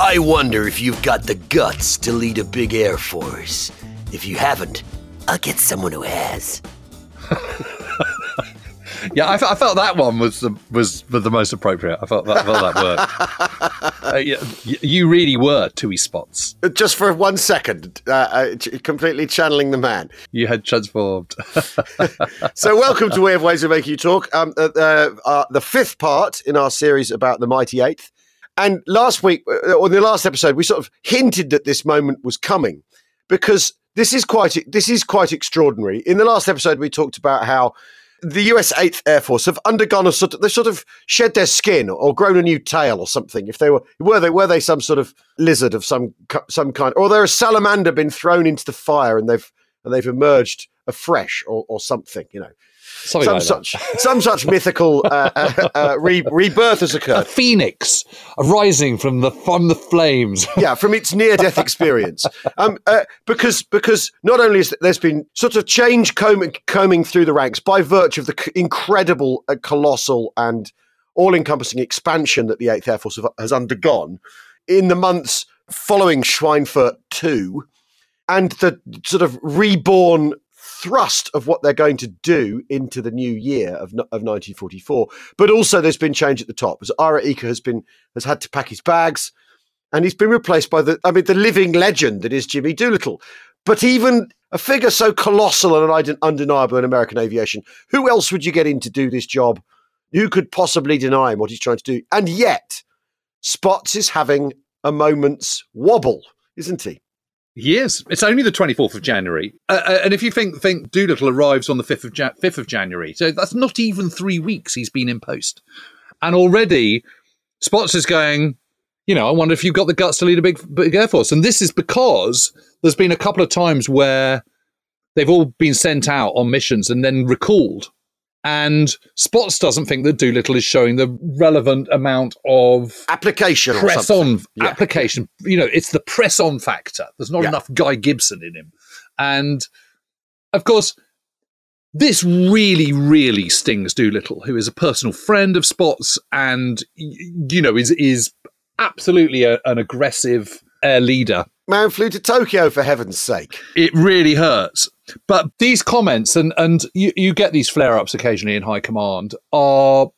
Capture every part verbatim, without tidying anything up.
I wonder if you've got the guts to lead a big Air Force. If you haven't, I'll get someone who has. Yeah, I, f- I felt that one was the, was the most appropriate. I felt that, I felt that worked. uh, yeah, you really were Tui Spots. Just for one second, uh, completely channeling the man. You had transformed. So welcome to We Have Ways of Making You Talk, um, uh, uh, uh, the fifth part in our series about the Mighty Eighth. And last week, or the last episode, we sort of hinted that this moment was coming, because this is quite this is quite extraordinary. In the last episode, we talked about how the U S eighth Air Force have undergone a sort of, they sort of shed their skin or grown a new tail or something. If they were were they were they some sort of lizard of some some kind, or they're a salamander been thrown into the fire and they've and they've emerged afresh or or something, you know. Something some like such, that. some such mythical uh, uh, uh, re- rebirth has occurred. A phoenix arising from the from the flames. Yeah, from its near-death experience. Um, uh, because because not only is there's been sort of change combing, combing through the ranks by virtue of the c- incredible, uh, colossal, and all-encompassing expansion that the eighth Air Force have, has undergone in the months following Schweinfurt two, and the sort of reborn thrust of what they're going to do into the new year of, of nineteen forty-four, but also there's been change at the top, as Ira Eaker has been has had to pack his bags, and he's been replaced by the I mean the living legend that is Jimmy Doolittle. But even a figure so colossal and undeniable in American aviation, who else would you get in to do this job? Who could possibly deny him what he's trying to do? And yet, Spaatz is having a moment's wobble, isn't he? Yes, it's only the twenty-fourth of January, uh, and if you think think Doolittle arrives on the fifth of ja- fifth of January, so that's not even three weeks he's been in post, and already Spaatz is going, you know, I wonder if you've got the guts to lead a big big Air Force. And this is because there's been a couple of times where they've all been sent out on missions and then recalled, and Spaatz doesn't think that Doolittle is showing the relevant amount of application, press on yeah. application. You know, it's the press on factor. There's not yeah. enough Guy Gibson in him, and of course, this really, really stings Doolittle, who is a personal friend of Spaatz, and you know is is absolutely a, an aggressive air leader. Man flew to Tokyo, for heaven's sake. It really hurts. But these comments, and, and you, you get these flare-ups occasionally in high command, are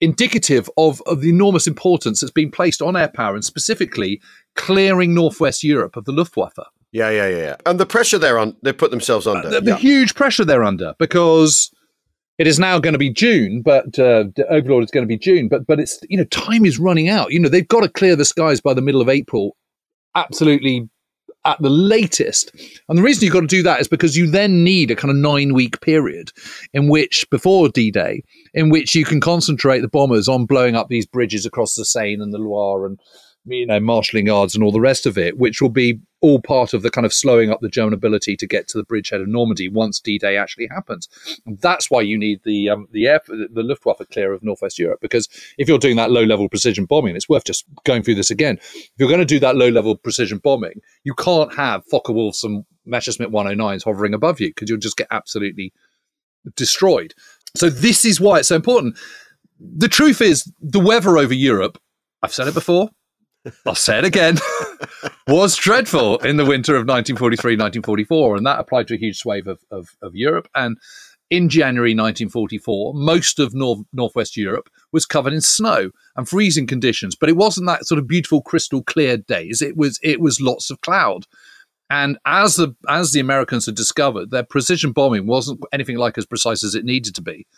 indicative of, of the enormous importance that's been placed on air power, and specifically clearing Northwest Europe of the Luftwaffe. Yeah, yeah, yeah. yeah. And the pressure they're on, they put themselves under. Uh, the the yeah. huge pressure they're under, because it is now going to be June, but uh, the Overlord is going to be June, but but it's, you know, time is running out. You know, they've got to clear the skies by the middle of April, absolutely at the latest. And the reason you've got to do that is because you then need a kind of nine-week period in which, before D-Day, in which you can concentrate the bombers on blowing up these bridges across the Seine and the Loire and, you know, marshalling yards and all the rest of it, which will be all part of the kind of slowing up the German ability to get to the bridgehead of Normandy once D-Day actually happens. And that's why you need the um, the air the Luftwaffe clear of Northwest Europe, because if you're doing that low-level precision bombing, it's worth just going through this again. If you're going to do that low-level precision bombing, you can't have Focke-Wulfs and Messerschmitt one oh nines hovering above you, because you'll just get absolutely destroyed. So this is why it's so important. The truth is, the weather over Europe, I've said it before, I'll say it again, was dreadful in the winter of nineteen forty-three nineteen forty-four, and that applied to a huge swathe of, of, of Europe. And in January nineteen forty-four, most of North, Northwest Europe was covered in snow and freezing conditions, but it wasn't that sort of beautiful, crystal clear days. It was it was lots of cloud. And as the as the Americans had discovered, their precision bombing wasn't anything like as precise as it needed to be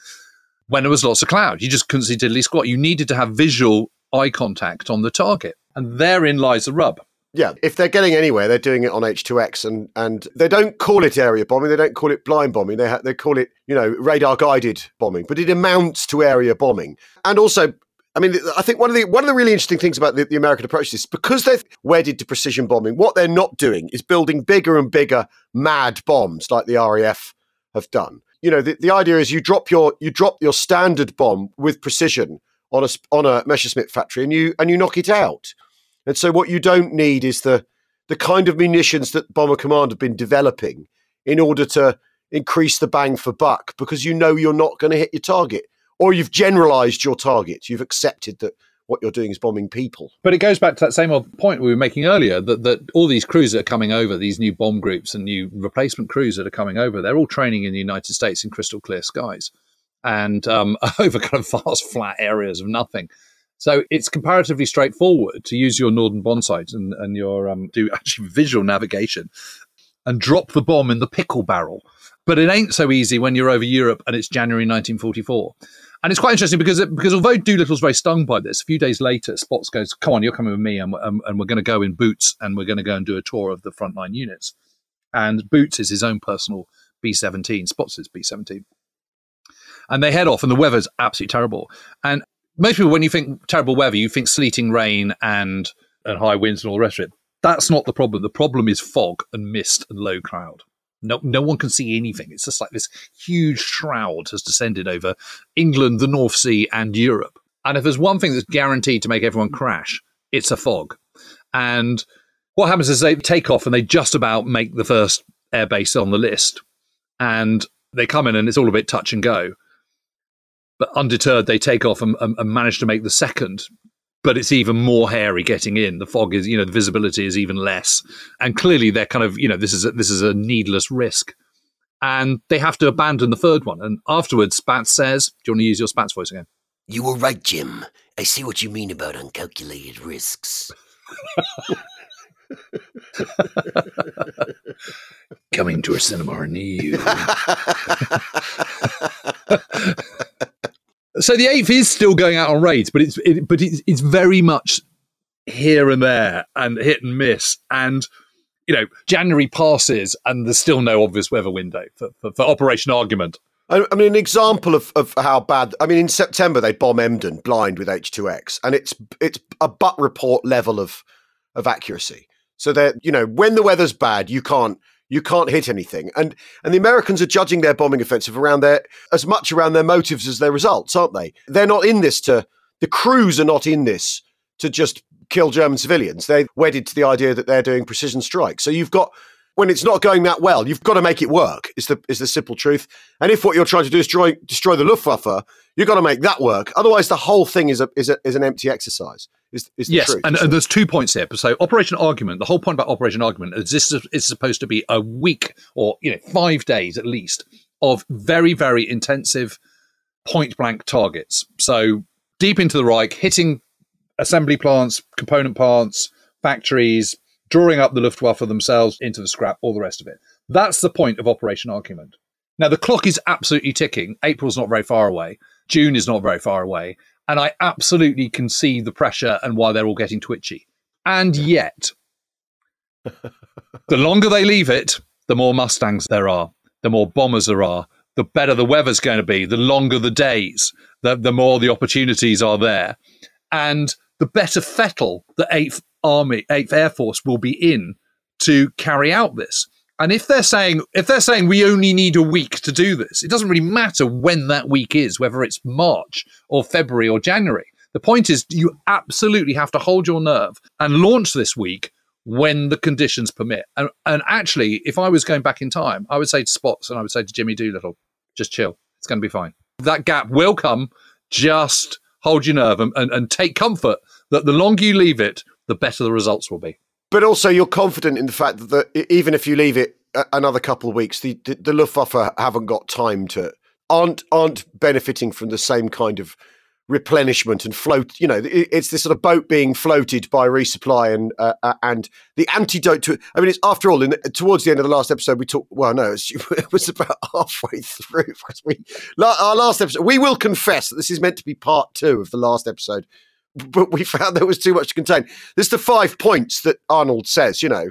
when there was lots of cloud. You just couldn't see diddly squat. You needed to have visual eye contact on the target. And therein lies the rub. Yeah, if they're getting anywhere, they're doing it on H two X, and, and they don't call it area bombing, they don't call it blind bombing, they ha- they call it, you know, radar-guided bombing, but it amounts to area bombing. And also, I mean, I think one of the one of the really interesting things about the, the American approach is because they're wedded to precision bombing, what they're not doing is building bigger and bigger mad bombs like the R A F have done. You know, the, the idea is you drop your you drop your standard bomb with precision on a on a Messerschmitt factory and you and you knock it out. And so what you don't need is the the kind of munitions that Bomber Command have been developing in order to increase the bang for buck, because you know you're not going to hit your target, or you've generalized your target. You've accepted that what you're doing is bombing people. But it goes back to that same old point we were making earlier, that, that all these crews that are coming over, these new bomb groups and new replacement crews that are coming over, they're all training in the United States in crystal clear skies and um, over kind of vast, flat areas of nothing. So it's comparatively straightforward to use your Norden bombsights and, and your um, do actually visual navigation and drop the bomb in the pickle barrel. But it ain't so easy when you're over Europe and it's January nineteen forty-four. And it's quite interesting because because although Doolittle's very stung by this, a few days later, Spaatz goes, come on, you're coming with me and, and, and we're going to go in boots and we're going to go and do a tour of the frontline units. And Boots is his own personal B seventeen, Spatz's B seventeen. And they head off and the weather's absolutely terrible. And most people, when you think terrible weather, you think sleeting rain and, and high winds and all the rest of it. That's not the problem. The problem is fog and mist and low cloud. No, no one can see anything. It's just like this huge shroud has descended over England, the North Sea, and Europe. And if there's one thing that's guaranteed to make everyone crash, it's a fog. And what happens is they take off and they just about make the first airbase on the list. And they come in and it's all a bit touch and go. But undeterred, they take off and, and, and manage to make the second. But it's even more hairy getting in. The fog is, you know, the visibility is even less. And clearly they're kind of, you know, this is a, this is a needless risk. And they have to abandon the third one. And afterwards, Spaatz says, do you want to use your Spaatz voice again? You were right, Jim. I see what you mean about uncalculated risks. Coming to a cinema near you. So the eighth is still going out on raids, but it's it, but it's, it's very much here and there and hit and miss. And, you know, January passes and there's still no obvious weather window for, for, for Operation Argument. I, I mean, an example of, of how bad... I mean, in September, they bomb Emden blind with H two X, and it's it's a butt report level of of accuracy. So that, you know, when the weather's bad, you can't... You can't hit anything. And and the Americans are judging their bombing offensive around their as much around their motives as their results, aren't they? They're not in this to the crews are not in this to just kill German civilians. They're wedded to the idea that they're doing precision strikes. So you've got when it's not going that well, you've got to make it work, is the is the simple truth. And if what you're trying to do is destroy destroy the Luftwaffe, you've got to make that work. Otherwise the whole thing is a is a, is an empty exercise. Is, is the yes, truth, and, and there's two points here. So Operation Argument, the whole point about Operation Argument is this is supposed to be a week or, you know, five days at least of very, very intensive point-blank targets. So deep into the Reich, hitting assembly plants, component plants, factories, drawing up the Luftwaffe themselves into the scrap, all the rest of it. That's the point of Operation Argument. Now, the clock is absolutely ticking. April's not very far away. June is not very far away. And I absolutely can see the pressure and why they're all getting twitchy. And yet, the longer they leave it, the more Mustangs there are, the more bombers there are, the better the weather's going to be, the longer the days, the, the more the opportunities are there. And the better fettle the eighth Army, eighth Air Force will be in to carry out this. And if they're saying if they're saying we only need a week to do this, it doesn't really matter when that week is, whether it's March or February or January. The point is you absolutely have to hold your nerve and launch this week when the conditions permit. And, and actually, if I was going back in time, I would say to Spaatz and I would say to Jimmy Doolittle, just chill. It's going to be fine. That gap will come. Just hold your nerve and, and, and take comfort that the longer you leave it, the better the results will be. But also, you're confident in the fact that even if you leave it another couple of weeks, the, the, the Luftwaffe haven't got time to aren't aren't benefiting from the same kind of replenishment and float. You know, it's this sort of boat being floated by resupply and uh, and the antidote to it. I mean, it's after all. In the, towards the end of the last episode, we talked. Well, no, it was, it was about halfway through. Because we our last episode, we will confess that this is meant to be part two of the last episode. But we found there was too much to contain. There's the five points that Arnold says, you know,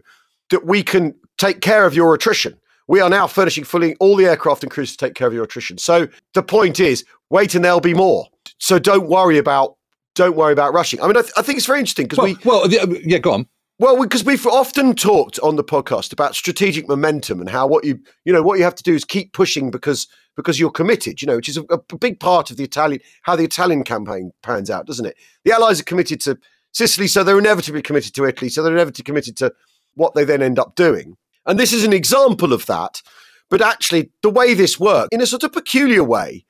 that we can take care of your attrition. We are now furnishing fully all the aircraft and crews to take care of your attrition. So the point is, wait and there'll be more. So don't worry about don't worry about rushing. I mean, I, th- I think it's very interesting because well, we... Well, the, yeah, go on. Well, because we, we've often talked on the podcast about strategic momentum and how what you you know what you have to do is keep pushing because because you're committed, you know, which is a, a big part of the Italian how the Italian campaign pans out, doesn't it? The Allies are committed to Sicily, so they're inevitably committed to Italy, so they're inevitably committed to what they then end up doing. And this is an example of that. But actually, the way this worked, in a sort of peculiar way,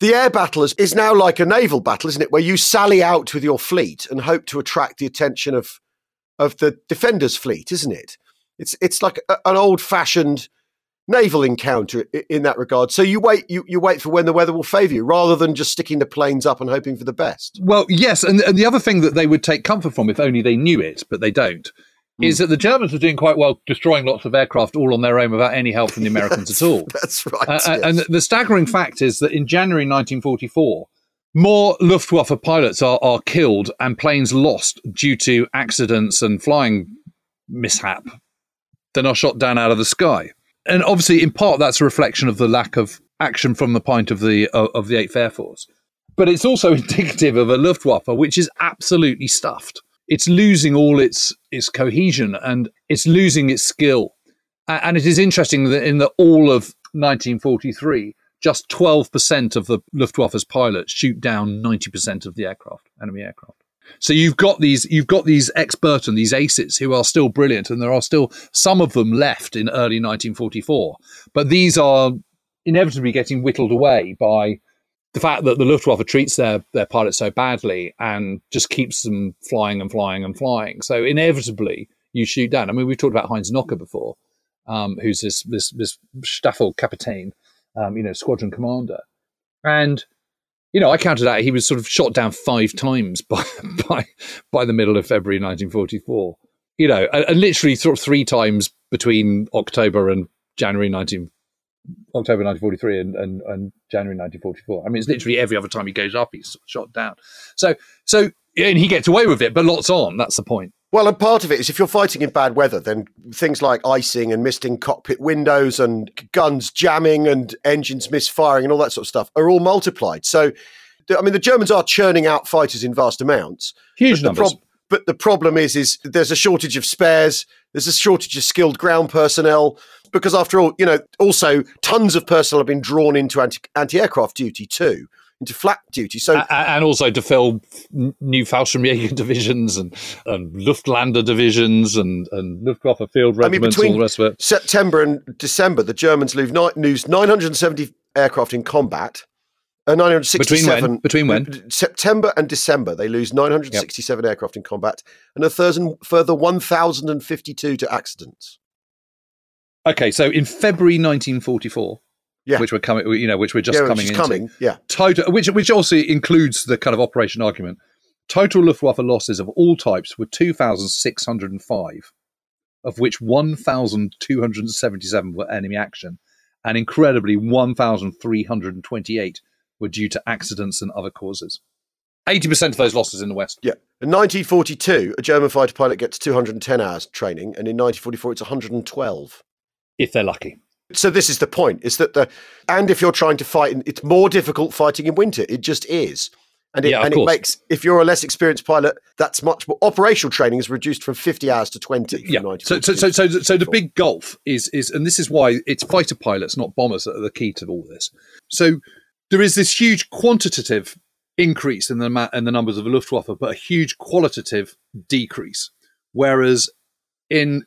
the air battle is, is now like a naval battle, isn't it? Where you sally out with your fleet and hope to attract the attention of of the defender's fleet, isn't it? It's it's like a, an old-fashioned naval encounter in, in that regard. So you wait you, you wait for when the weather will favour you, rather than just sticking the planes up and hoping for the best. Well, yes, and, and the other thing that they would take comfort from, if only they knew it, but they don't, is that the Germans were doing quite well destroying lots of aircraft all on their own without any help from the Americans yes, at all. That's right. Uh, yes. And the staggering fact is that in January nineteen forty-four, more Luftwaffe pilots are, are killed and planes lost due to accidents and flying mishap than are shot down out of the sky. And obviously, in part, that's a reflection of the lack of action from the point of the of, of the Eighth Air Force. But it's also indicative of a Luftwaffe which is absolutely stuffed. It's losing all its its cohesion and it's losing its skill. And it is interesting that in the all of nineteen forty-three, just twelve percent of the Luftwaffe's pilots shoot down ninety percent of the aircraft, enemy aircraft. So you've got these you've got these experts and these aces who are still brilliant, and there are still some of them left in early nineteen forty-four. But these are inevitably getting whittled away by the fact that the Luftwaffe treats their, their pilots so badly and just keeps them flying and flying and flying. So inevitably, you shoot down. I mean, we've talked about Heinz Nocker before, um, who's this this, this Staffelkapitän, um, you know, squadron commander. And, you know, I counted out he was sort of shot down five times by by, by the middle of February nineteen forty-four. You know, and, and literally sort of three times between October and January nineteen forty-four. October nineteen forty-three and, and, and January nineteen forty-four. I mean, it's literally every other time he goes up, he's shot down. So, so and he gets away with it, but lots on. That's the point. Well, and part of it is if you're fighting in bad weather, then things like icing and misting cockpit windows and guns jamming and engines misfiring and all that sort of stuff are all multiplied. So, I mean, the Germans are churning out fighters in vast amounts. Huge but numbers. The prob- but the problem is, is there's a shortage of spares. There's a shortage of skilled ground personnel because, after all, you know, also tons of personnel have been drawn into anti- anti-aircraft duty too, into flak duty. So, and, and also to fill new Fallschirmjäger divisions and, and Luftlander divisions and, and Luftwaffe field regiments. I mean, between all the rest of it. September and December, the Germans lose nine hundred seventy aircraft in combat. Uh, nine hundred sixty-seven, between when? Between when? September and December, they lose nine hundred sixty-seven yep. aircraft in combat and a thousand, further one thousand fifty-two to accidents. Okay, so in February nineteen forty-four, yeah. which we're coming, you know, which we're just yeah, coming into, coming, yeah. total, which which also includes the kind of Operation Argument. Total Luftwaffe losses of all types were two thousand six hundred five, of which one thousand two hundred seventy-seven were enemy action, and incredibly one thousand three hundred twenty-eight. Were due to accidents and other causes. eighty percent of those losses in the West. Yeah. In nineteen forty-two, a German fighter pilot gets two hundred ten hours training, and in nineteen forty-four, it's one hundred twelve. If they're lucky. So this is the point, is that the, and if you're trying to fight, it's more difficult fighting in winter. It just is. And it, yeah, and it makes, if you're a less experienced pilot, that's much more, operational training is reduced from fifty hours to twenty. Yeah. So, so, so, so, so the big gulf is, is, and this is why it's fighter pilots, not bombers, that are the key to all this. So, there is this huge quantitative increase in the ma- in the numbers of the Luftwaffe, but a huge qualitative decrease. Whereas in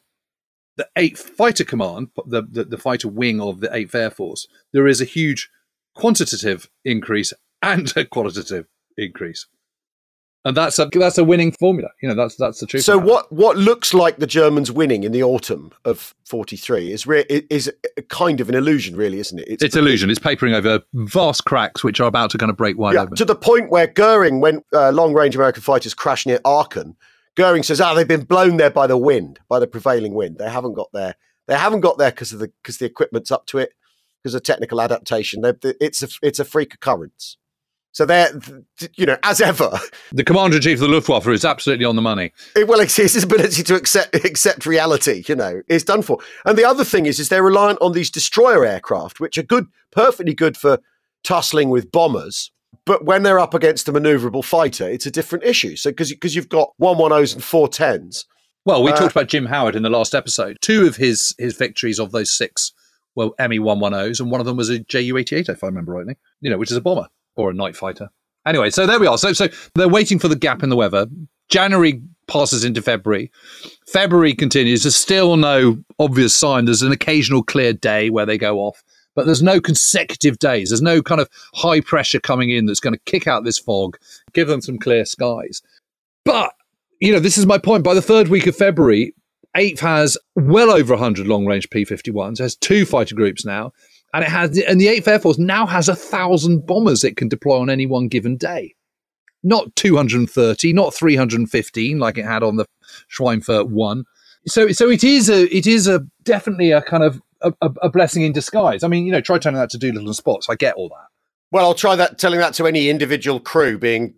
the Eighth Fighter Command, the, the, the fighter wing of the Eighth Air Force, there is a huge quantitative increase and a qualitative increase, and that's a that's a winning formula. You know, that's that's the truth. So what, what looks like the Germans winning in the autumn of forty-three is re- is kind of an illusion, really, isn't it? It's, it's illusion. It's papering over vast cracks which are about to kind of break wide yeah, open. To the point where Goering, when uh, long-range American fighters crash near Aachen, Goering says, "Ah, oh, they've been blown there by the wind, by the prevailing wind. They haven't got there. They haven't got there because of the because the equipment's up to it, because of technical adaptation. They're, it's a it's a freak occurrence." So they're, you know, as ever. The Commander-in-Chief of the Luftwaffe is absolutely on the money. It, well, it's his ability to accept accept reality, you know, is done for. And the other thing is, is they're reliant on these destroyer aircraft, which are good, perfectly good for tussling with bombers, But when they're up against a maneuverable fighter, it's a different issue. So because because you've got one ten s and four tens. Well, we uh, talked about Jim Howard in the last episode. Two of his his victories of those six were M E one ten s, and one of them was a J U eighty-eight, if I remember rightly, you know, which is a bomber or a night fighter. Anyway, so there we are. So so they're waiting for the gap in the weather. January passes into February. February continues. There's still no obvious sign. There's an occasional clear day where they go off, but there's no consecutive days. There's no kind of high pressure coming in that's going to kick out this fog, give them some clear skies. But, you know, this is my point. By the third week of February, eighth has well over one hundred long-range P fifty-ones. It has two fighter groups now. And it has, and the eighth Air Force now has one thousand bombers it can deploy on any one given day. Not two hundred thirty, not three hundred fifteen like it had on the Schweinfurt one. So so it is a it is a definitely a kind of a, a blessing in disguise. I mean, you know, try turning that to Doolittle and Spaatz. I get all that. Well, I'll try that telling that to any individual crew being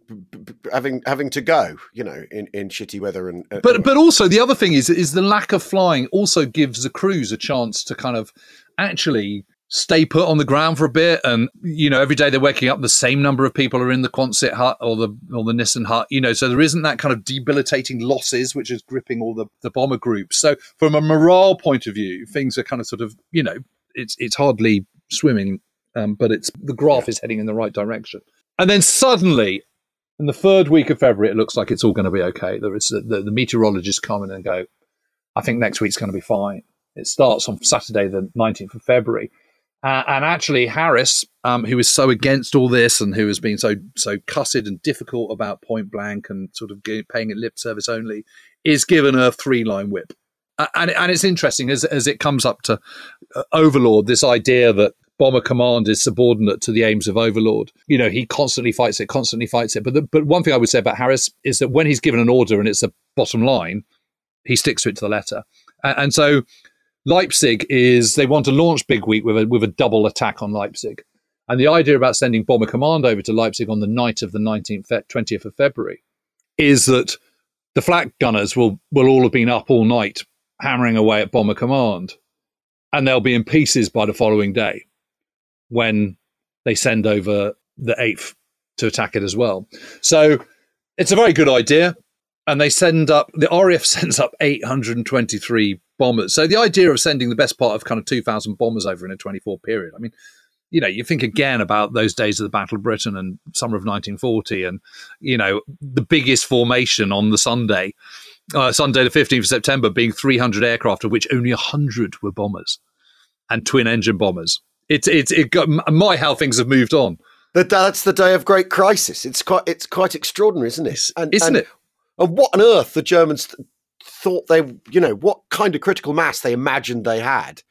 having having to go, you know, in, in shitty weather and uh, But but also the other thing is is the lack of flying also gives the crews a chance to kind of actually stay put on the ground for a bit, and you know every day they're waking up. The same number of people are in the Quonset hut or the or the Nissen hut, you know. So there isn't that kind of debilitating losses which is gripping all the, the bomber groups. So from a morale point of view, things are kind of sort of you know it's it's hardly swimming, um, but it's the graph is heading in the right direction. And then suddenly, in the third week of February, it looks like it's all going to be okay. There is the, the meteorologists come in and go, I think next week's going to be fine. It starts on Saturday, the nineteenth of February. Uh, and actually, Harris, um, who is so against all this and who has been so so cussed and difficult about Point Blank and sort of g- paying it lip service only, is given a three-line whip. Uh, and and it's interesting as as it comes up to uh, Overlord, this idea that Bomber Command is subordinate to the aims of Overlord. You know, he constantly fights it, constantly fights it. But the, but one thing I would say about Harris is that when he's given an order and it's a bottom line, he sticks to it to the letter. Uh, and so... Leipzig is they want to launch Big Week with a with a double attack on Leipzig, and the idea about sending Bomber Command over to Leipzig on the night of the nineteenth, twentieth of February is that the flak gunners will will all have been up all night hammering away at Bomber Command, and they'll be in pieces by the following day when they send over the eighth to attack it as well. So it's a very good idea, and they send up the R A F sends up eight hundred twenty-three bombers. So the idea of sending the best part of kind of two thousand bombers over in a twenty-four period, I mean, you know, you think again about those days of the Battle of Britain and summer of nineteen forty and, you know, the biggest formation on the Sunday, uh, Sunday the fifteenth of September being three hundred aircraft, of which only one hundred were bombers and twin-engine bombers. It's it's it got my how things have moved on. But that's the day of great crisis. It's quite, it's quite extraordinary, isn't it? And, isn't and, it? And what on earth the Germans... Th- thought they, you know, what kind of critical mass they imagined they had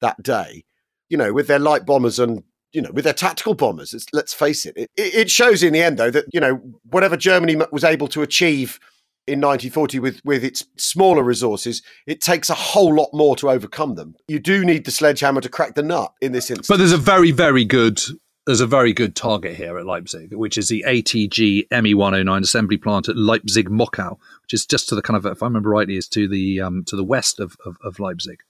that day, you know, with their light bombers and, you know, with their tactical bombers. It's, let's face it, it, it shows in the end, though, that, you know, whatever Germany was able to achieve in nineteen forty with, with its smaller resources, it takes a whole lot more to overcome them. You do need the sledgehammer to crack the nut in this instance. But there's a very, very good... There's a very good target here at Leipzig, which is the A T G M E one oh nine assembly plant at Leipzig-Mockau, which is just to the kind of, if I remember rightly, is to the um, to the west of, of, of Leipzig.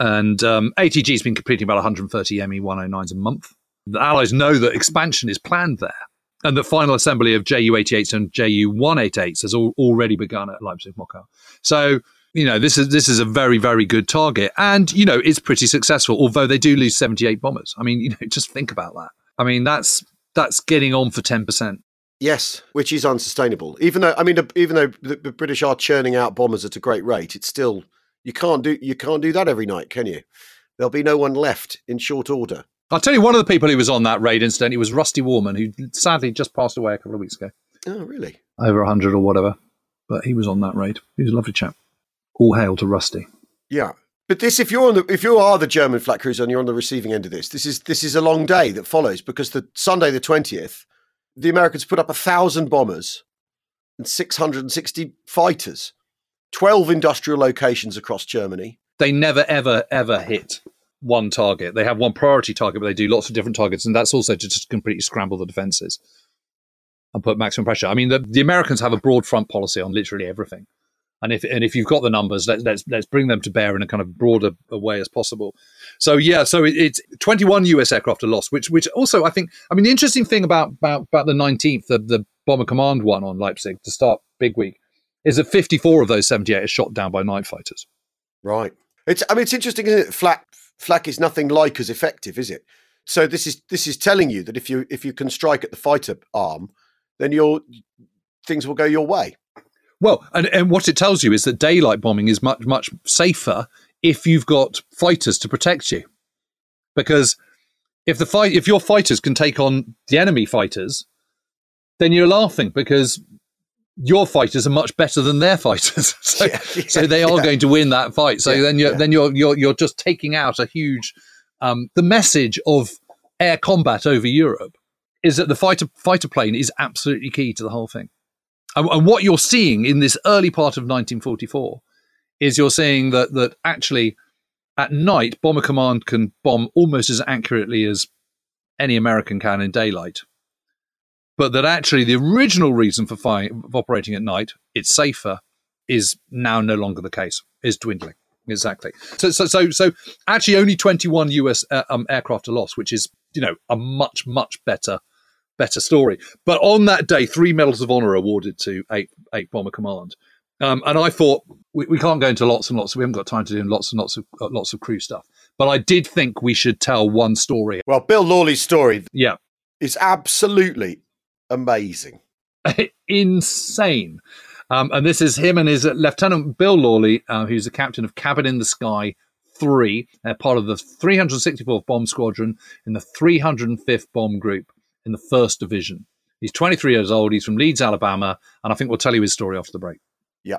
And um, A T G has been completing about one hundred thirty M E one oh nines a month. The Allies know that expansion is planned there, and the final assembly of J U eighty-eights and J U one eighty-eights has al- already begun at Leipzig-Mockau. So, you know, this is this is a very, very good target. And, you know, it's pretty successful, although they do lose seventy-eight bombers. I mean, you know, just think about that. I mean, that's that's getting on for ten percent. Yes, which is unsustainable. Even though, I mean, even though the, the British are churning out bombers at a great rate, it's still you can't do you can't do that every night, can you? There'll be no one left in short order. I'll tell you, one of the people who was on that raid incidentally was Rusty Warman, who sadly just passed away a couple of weeks ago. Oh, really? Over one hundred or whatever, but he was on that raid. He was a lovely chap. All hail to Rusty. Yeah. But this, if you're on the, if you are the German flak cruiser and you're on the receiving end of this, this is this is a long day that follows, because the Sunday the twentieth, the Americans put up a thousand bombers and six hundred sixty fighters, twelve industrial locations across Germany. They never, ever, ever hit one target. They have one priority target, but they do lots of different targets, and that's also to just completely scramble the defences and put maximum pressure. I mean, the, the Americans have a broad front policy on literally everything. And if and if you've got the numbers, let, let's let's bring them to bear in a kind of broader way as possible. So yeah, so it, it's twenty-one U S aircraft are lost, which which also I think I mean the interesting thing about about, about the nineteenth, the, the Bomber Command one on Leipzig to start big week, is that fifty-four of those seventy-eight are shot down by night fighters. Right. It's I mean it's interesting, isn't it? Flak flak is nothing like as effective, is it? So this is this is telling you that if you if you can strike at the fighter arm, then your things will go your way. Well, and, and what it tells you is that daylight bombing is much, much safer if you've got fighters to protect you. Because if the fight, if your fighters can take on the enemy fighters, then you're laughing because your fighters are much better than their fighters. so, yeah, yeah, so they are yeah. going to win that fight. So yeah, then you're yeah. then you're you're you're just taking out a huge. Um, the message of air combat over Europe is that the fighter fighter plane is absolutely key to the whole thing. And what you're seeing in this early part of nineteen forty-four is you're seeing that that actually at night, Bomber Command can bomb almost as accurately as any American can in daylight. But that actually the original reason for firing, for operating at night, it's safer, is now no longer the case, is dwindling. Exactly. So so so, so actually only twenty-one U S uh, um, aircraft are lost, which is, you know, a much, much better Better story. But on that day, three medals of honor awarded to eight, eight Bomber Command. Um, and I thought we, we can't go into lots and lots. We haven't got time to do lots and lots of uh, lots of crew stuff. But I did think we should tell one story. Well, Bill Lawley's story, yeah, is absolutely amazing, insane. Um, and this is him and his uh, Lieutenant Bill Lawley, uh, who's the captain of Cabin in the Sky three, uh, part of the three hundred sixty-fourth Bomb Squadron in the three hundred fifth Bomb Group. In the first division. He's twenty-three years old. He's from Leeds, Alabama. And I think we'll tell you his story after the break. Yeah.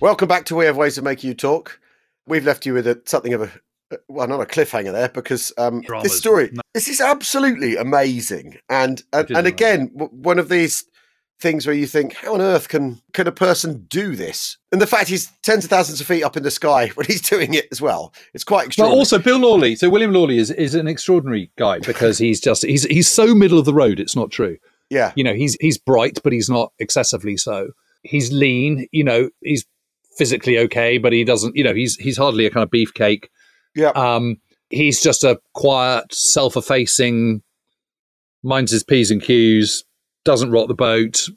Welcome back to We Have Ways of Making You Talk. We've left you with a, something of a, well, not a cliffhanger there, because um, this story, no. this is absolutely amazing. And and, and again, w- one of these things where you think, how on earth can, can a person do this? And the fact he's tens of thousands of feet up in the sky when he's doing it as well, it's quite extraordinary. But also Bill Lawley, so William Lawley is, is an extraordinary guy because he's just, he's he's so middle of the road, it's not true. Yeah. You know, he's he's bright, but he's not excessively so. He's lean, you know, he's physically okay, but he doesn't, you know, he's he's hardly a kind of beefcake. Yeah. Um, he's just a quiet, self-effacing, minds his P's and Q's, doesn't rock the boat,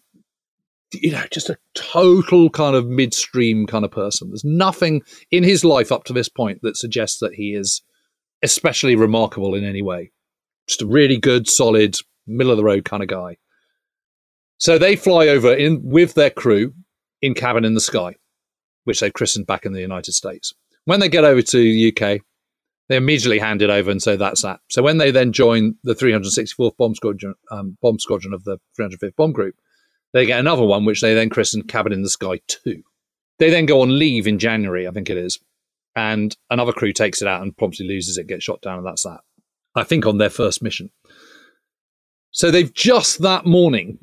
you know, just a total kind of midstream kind of person. There's nothing in his life up to this point that suggests that he is especially remarkable in any way. Just a really good, solid, middle-of-the-road kind of guy. So they fly over in with their crew in Cabin in the Sky, which they christened back in the United States. When they get over to the U K, they immediately hand it over and say that's that. So when they then join the three hundred sixty-fourth Bomb Squadron, um, bomb squadron of the three hundred fifth Bomb Group, they get another one, which they then christen Cabin in the Sky two. They then go on leave in January, I think it is, and another crew takes it out and promptly loses it, gets shot down, and that's that. I think on their first mission. So they've just that morning,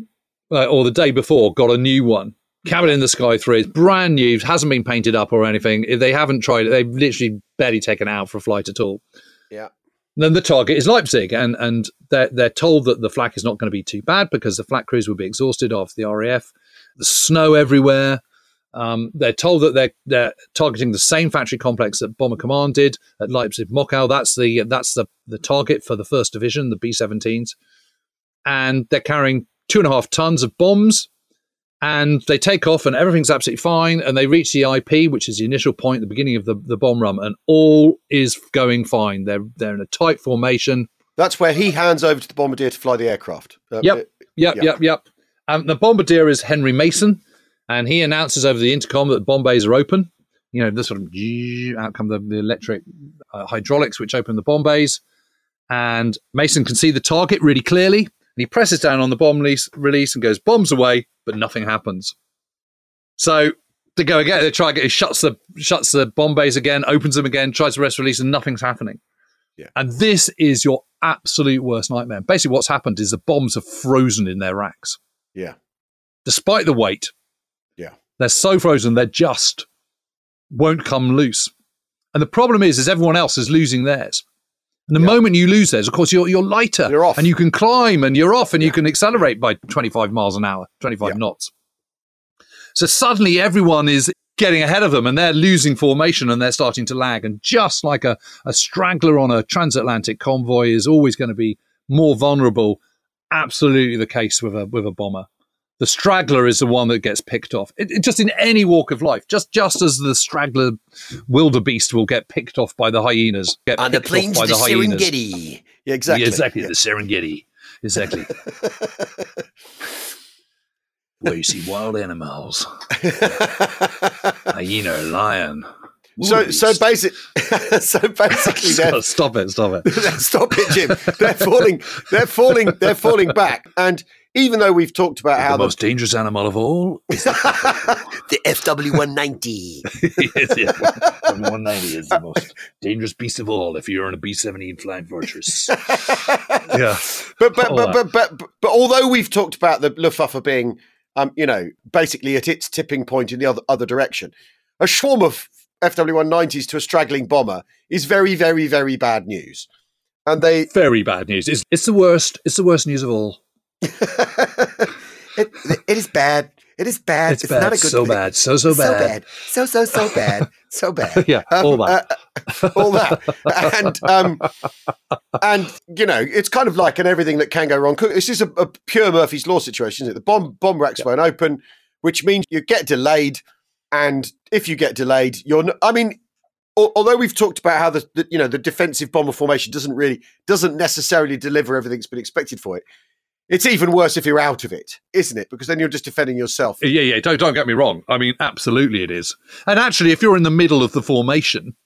uh, or the day before, got a new one. Cabin in the Sky three is brand new, hasn't been painted up or anything. If they haven't tried it, they've literally barely taken it out for a flight at all. Yeah. And then the target is Leipzig, and, and they're, they're told that the flak is not going to be too bad because the flak crews will be exhausted after the R A F, the snow everywhere. Um, they're told that they're, they're targeting the same factory complex that Bomber Command did at Leipzig-Mockau. That's the that's the, the target for the first Division, the B seventeens. And they're carrying two and a half tons of bombs, and they take off, and everything's absolutely fine, and they reach the I P, which is the initial point, the beginning of the, the bomb run, and all is going fine. They're they're in a tight formation. That's where he hands over to the bombardier to fly the aircraft. Um, yep, it, yep, yeah. yep, yep. Um, the bombardier is Henry Mason, and he announces over the intercom that bomb bays are open. You know, this sort of out come the, the electric uh, hydraulics, which open the bomb bays, and Mason can see the target really clearly. And he presses down on the bomb release, release and goes, bombs away, but nothing happens. So they go again, they try again, he shuts the, shuts the bomb bays again, opens them again, tries to rest release, and nothing's happening. Yeah. And this is your absolute worst nightmare. Basically what's happened is the bombs have frozen in their racks. Yeah. Despite the weight. Yeah. They're so frozen, they just won't come loose. And the problem is, is everyone else is losing theirs. And the yeah. moment you lose theirs, of course, you're you're lighter. You're off. And you can climb and you're off and yeah. you can accelerate by twenty-five miles an hour, twenty-five yeah. knots. So suddenly everyone is getting ahead of them and they're losing formation and they're starting to lag. And just like a, a straggler on a transatlantic convoy is always going to be more vulnerable, absolutely the case with a with a bomber. The straggler is the one that gets picked off. It, it, just in any walk of life, just just as the straggler wildebeest will get picked off by the hyenas. Get On the plains of the, the Serengeti. Yeah, exactly. Yeah, exactly, yeah. The Serengeti. Exactly. Where you see wild animals. Hyena, lion. So, so, basic, so basically, they're, stop it, stop it, stop it, Jim. They're falling, they're falling, they're falling back. And even though we've talked about how the most the, dangerous animal of all is the, the F W one ninety. Yes, yeah. F W one ninety is the most dangerous beast of all. If you're in a B seventeen flying fortress, yeah. But but, but but but but but although we've talked about the Luftwaffe being, um, you know, basically at its tipping point in the other other direction, a swarm of F W one nineties to a straggling bomber is very, very, very bad news. And they... Very bad news. It's, it's the worst. It's the worst news of all. it, it is bad. It is bad. It's, it's bad. Not a good so thing. Bad. So, so bad. So bad. So, so, so bad. So bad. Yeah, um, all that. Uh, all that. And, um, and, you know, it's kind of like an everything that can go wrong. This is a, a pure Murphy's Law situation, isn't it? The bomb, bomb racks yeah. won't open, which means you get delayed. And if you get delayed, you're not, I mean, although we've talked about how the, the you know the defensive bomber formation doesn't really doesn't necessarily deliver everything that's been expected for it. It's even worse if you're out of it, isn't it? Because then you're just defending yourself. Yeah, yeah. Don't don't get me wrong. I mean, absolutely, it is. And actually, if you're in the middle of the formation,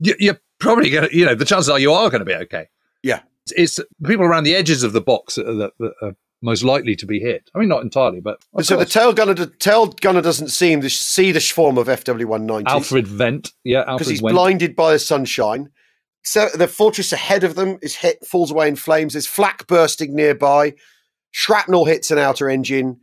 you, you're probably going to, you know, the chances are you are going to be okay. Yeah, it's, it's people around the edges of the box that are most likely to be hit. I mean, not entirely, but so course. the tail gunner, the tail gunner doesn't seem to see the swarm of F W one nineties. Alfred Vent, yeah, because he's Wendt. blinded by the sunshine. So the fortress ahead of them is hit, falls away in flames. There's flak bursting nearby. Shrapnel hits an outer engine.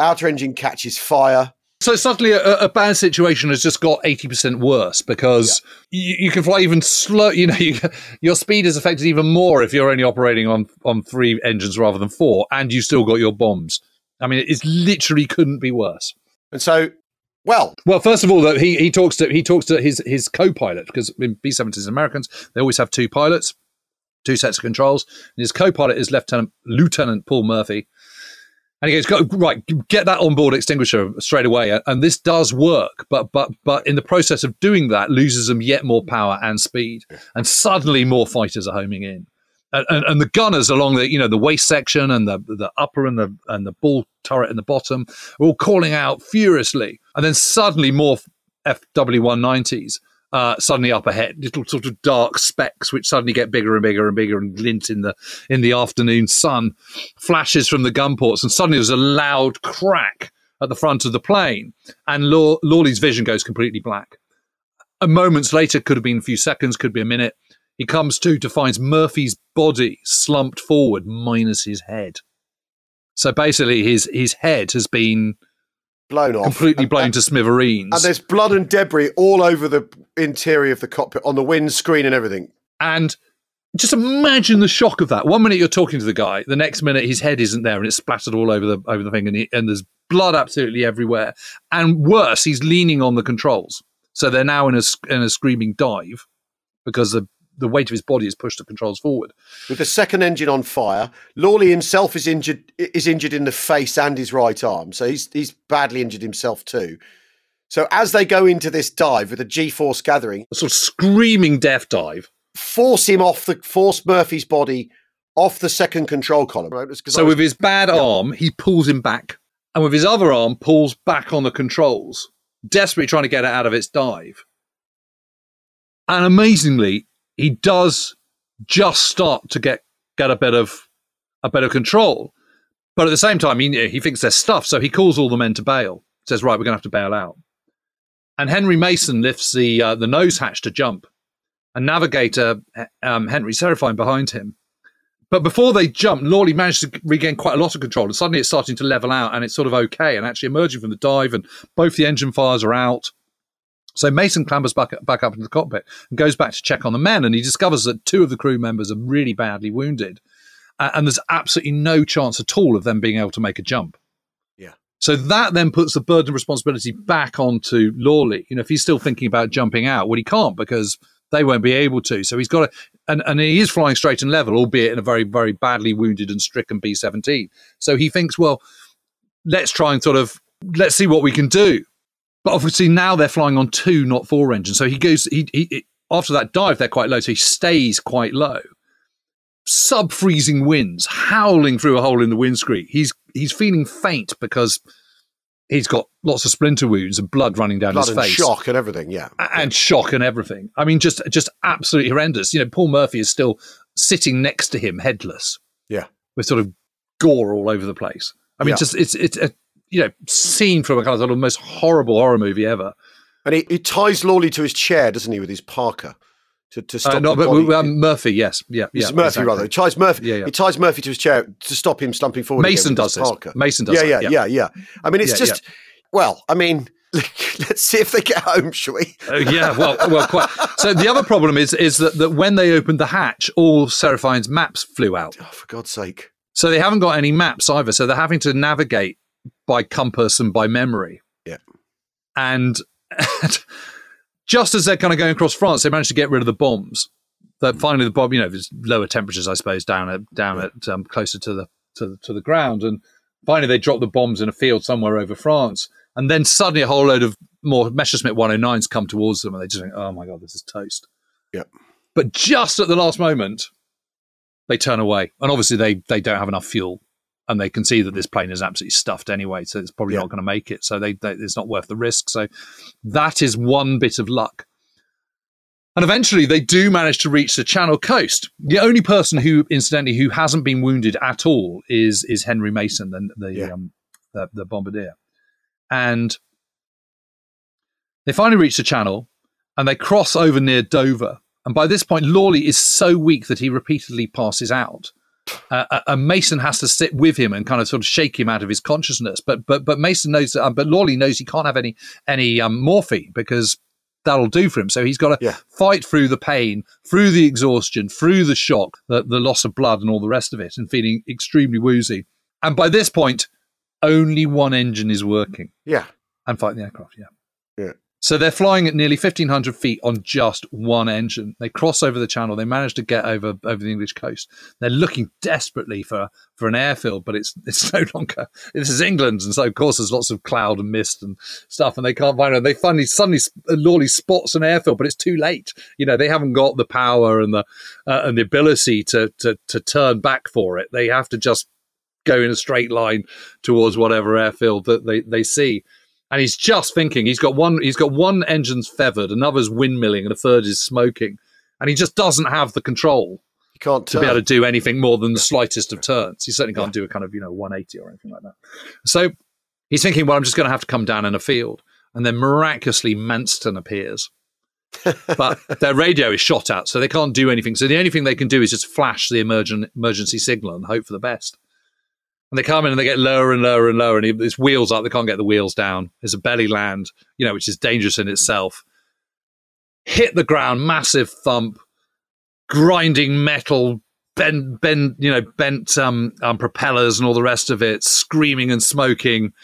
Outer engine catches fire. So suddenly a, a bad situation has just got eighty percent worse because yeah. you, you can fly even slow. You know, you, your speed is affected even more if you're only operating on, on three engines rather than four, and you've still got your bombs. I mean, it literally couldn't be worse. And so, well, well, first of all, though, he, he talks to he talks to his his co-pilot, because in B seventeens Americans they always have two pilots, two sets of controls, and his co-pilot is Lieutenant Lieutenant Paul Murphy. And he goes, Go, right, get that onboard extinguisher straight away. And this does work, but but but in the process of doing that, loses them yet more power and speed. And suddenly more fighters are homing in. And, and, and the gunners along the, you know, the waist section and the the upper and the and the ball turret in the bottom are all calling out furiously. And then suddenly more F W one nineties uh, suddenly up ahead, little sort of dark specks which suddenly get bigger and bigger and bigger and glint in the in the afternoon sun, flashes from the gun ports, and suddenly there's a loud crack at the front of the plane, and Law- Lawley's vision goes completely black. And moments later, could have been a few seconds, could be a minute, he comes to to finds Murphy's body slumped forward minus his head. So basically his his head has been blown off, completely blown and, to smithereens, and there's blood and debris all over the interior of the cockpit, on the windscreen and everything. And just imagine the shock of that. One minute you're talking to the guy, the next minute his head isn't there and it's splattered all over the over the thing, and, he, and there's blood absolutely everywhere. And worse, he's leaning on the controls, so they're now in a in a screaming dive because the the weight of his body has pushed the controls forward. With the second engine on fire, Lawley himself is injured is injured in the face and his right arm, so he's he's badly injured himself too. So as they go into this dive with a G-force gathering, a sort of screaming death dive, force him off the force Murphy's body off the second control column. Right? So was, with his bad yeah. arm, he pulls him back, and with his other arm, pulls back on the controls, desperately trying to get it out of its dive. And amazingly, he does just start to get, get a bit of a bit of control, but at the same time, he he thinks they're stuffed, so he calls all the men to bail. Says, "Right, we're going to have to bail out." And Henry Mason lifts the uh, the nose hatch to jump, and navigator um, Henry Serafine behind him. But before they jump, Lawley managed to regain quite a lot of control, and suddenly it's starting to level out, and it's sort of okay, and actually emerging from the dive, and both the engine fires are out. So Mason clambers back, back up into the cockpit and goes back to check on the men, and he discovers that two of the crew members are really badly wounded, uh, and there's absolutely no chance at all of them being able to make a jump. Yeah. So that then puts the burden of responsibility back onto Lawley. You know, if he's still thinking about jumping out, well, he can't because they won't be able to. So he's got to, and, and he is flying straight and level, albeit in a very, very badly wounded and stricken B seventeen. So he thinks, well, let's try and sort of, let's see what we can do. But obviously now they're flying on two, not four engines. So he goes, he, he after that dive, they're quite low, so he stays quite low. Sub-freezing winds, howling through a hole in the windscreen. He's he's feeling faint because he's got lots of splinter wounds and blood running down blood his face. Blood and shock and everything, yeah. And yeah. shock and everything. I mean, just just absolutely horrendous. You know, Paul Murphy is still sitting next to him, headless. Yeah. With sort of gore all over the place. I mean, yeah. just it's it's a... you know, scene from a kind of the most horrible horror movie ever. And he, he ties Lawley to his chair, doesn't he, with his parka to, to stop uh, no, the but, um, Murphy, yes. Yeah, yeah, Murphy, exactly. rather. He ties Murphy, yeah, yeah. He ties Murphy to his chair to stop him slumping forward. Mason does this. Parka. Mason does yeah, that. Yeah, yeah, yeah, yeah. I mean, it's yeah, just, yeah. well, I mean, let's see if they get home, shall we? uh, yeah, well, well, quite. So the other problem is is that, that when they opened the hatch, all Seraphine's maps flew out. Oh, for God's sake. So they haven't got any maps either, so they're having to navigate by compass and by memory. Yeah. And, and just as they're kind of going across France, they managed to get rid of the bombs. That finally the bomb, you know, there's lower temperatures, I suppose, down at down yeah. at um, closer to the to the, to the ground, and finally they dropped the bombs in a field somewhere over France. And then suddenly a whole load of more Messerschmitt one oh nines come towards them, and they just think, "Oh my God, this is toast." Yeah. But just at the last moment, they turn away, and obviously they they don't have enough fuel. And they can see that this plane is absolutely stuffed anyway, so it's probably yeah. not going to make it. So they, they, it's not worth the risk. So that is one bit of luck. And eventually they do manage to reach the Channel coast. The only person who, incidentally, who hasn't been wounded at all is is Henry Mason, the the, yeah. um, the, the bombardier. And they finally reach the Channel, and they cross over near Dover. And by this point, Lawley is so weak that he repeatedly passes out. Uh, and Mason has to sit with him and kind of sort of shake him out of his consciousness. But but but Mason knows, um, but Lawley knows he can't have any any um, morphine because that'll do for him. So he's got to yeah. fight through the pain, through the exhaustion, through the shock, the, the loss of blood, and all the rest of it, and feeling extremely woozy. And by this point, only one engine is working. Yeah, and fighting the aircraft. Yeah, yeah. So they're flying at nearly fifteen hundred feet on just one engine. They cross over the channel. They manage to get over over the English coast. They're looking desperately for, for an airfield, but it's it's no longer. This is England, and so, of course, there's lots of cloud and mist and stuff, and they can't find it. They finally, suddenly, Lawley spots an airfield, but it's too late. You know, they haven't got the power and the uh, and the ability to, to to turn back for it. They have to just go in a straight line towards whatever airfield that they, they see. And he's just thinking. He's got one. He's got one engine's feathered, another's windmilling, and a third is smoking. And he just doesn't have the control. He can't to turn. be able to do anything more than the slightest of turns. He certainly can't yeah. do a kind of you know one eighty or anything like that. So he's thinking, well, I'm just going to have to come down in a field. And then miraculously, Manston appears, but their radio is shot at, so they can't do anything. So the only thing they can do is just flash the emergen- emergency signal and hope for the best. And they come in and they get lower and lower and lower, and it's wheels up. They can't get the wheels down. There's a belly land, you know, which is dangerous in itself. Hit the ground, massive thump, grinding metal, bent, bent, you know, bent um, um, propellers and all the rest of it, screaming and smoking,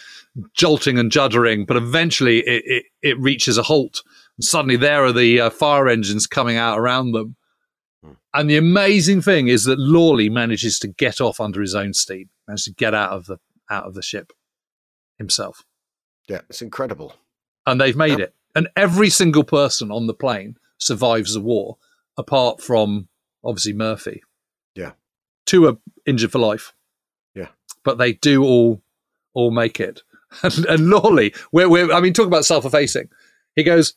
jolting and juddering. But eventually, it it, it reaches a halt, and suddenly there are the uh, fire engines coming out around them. And the amazing thing is that Lawley manages to get off under his own steam, manages to get out of the out of the ship himself. Yeah, it's incredible. And they've made yep. it. And every single person on the plane survives the war, apart from, obviously, Murphy. Yeah. Two are injured for life. Yeah. But they do all all make it. And, and Lawley, we're, we're, I mean, talk about self-effacing. He goes,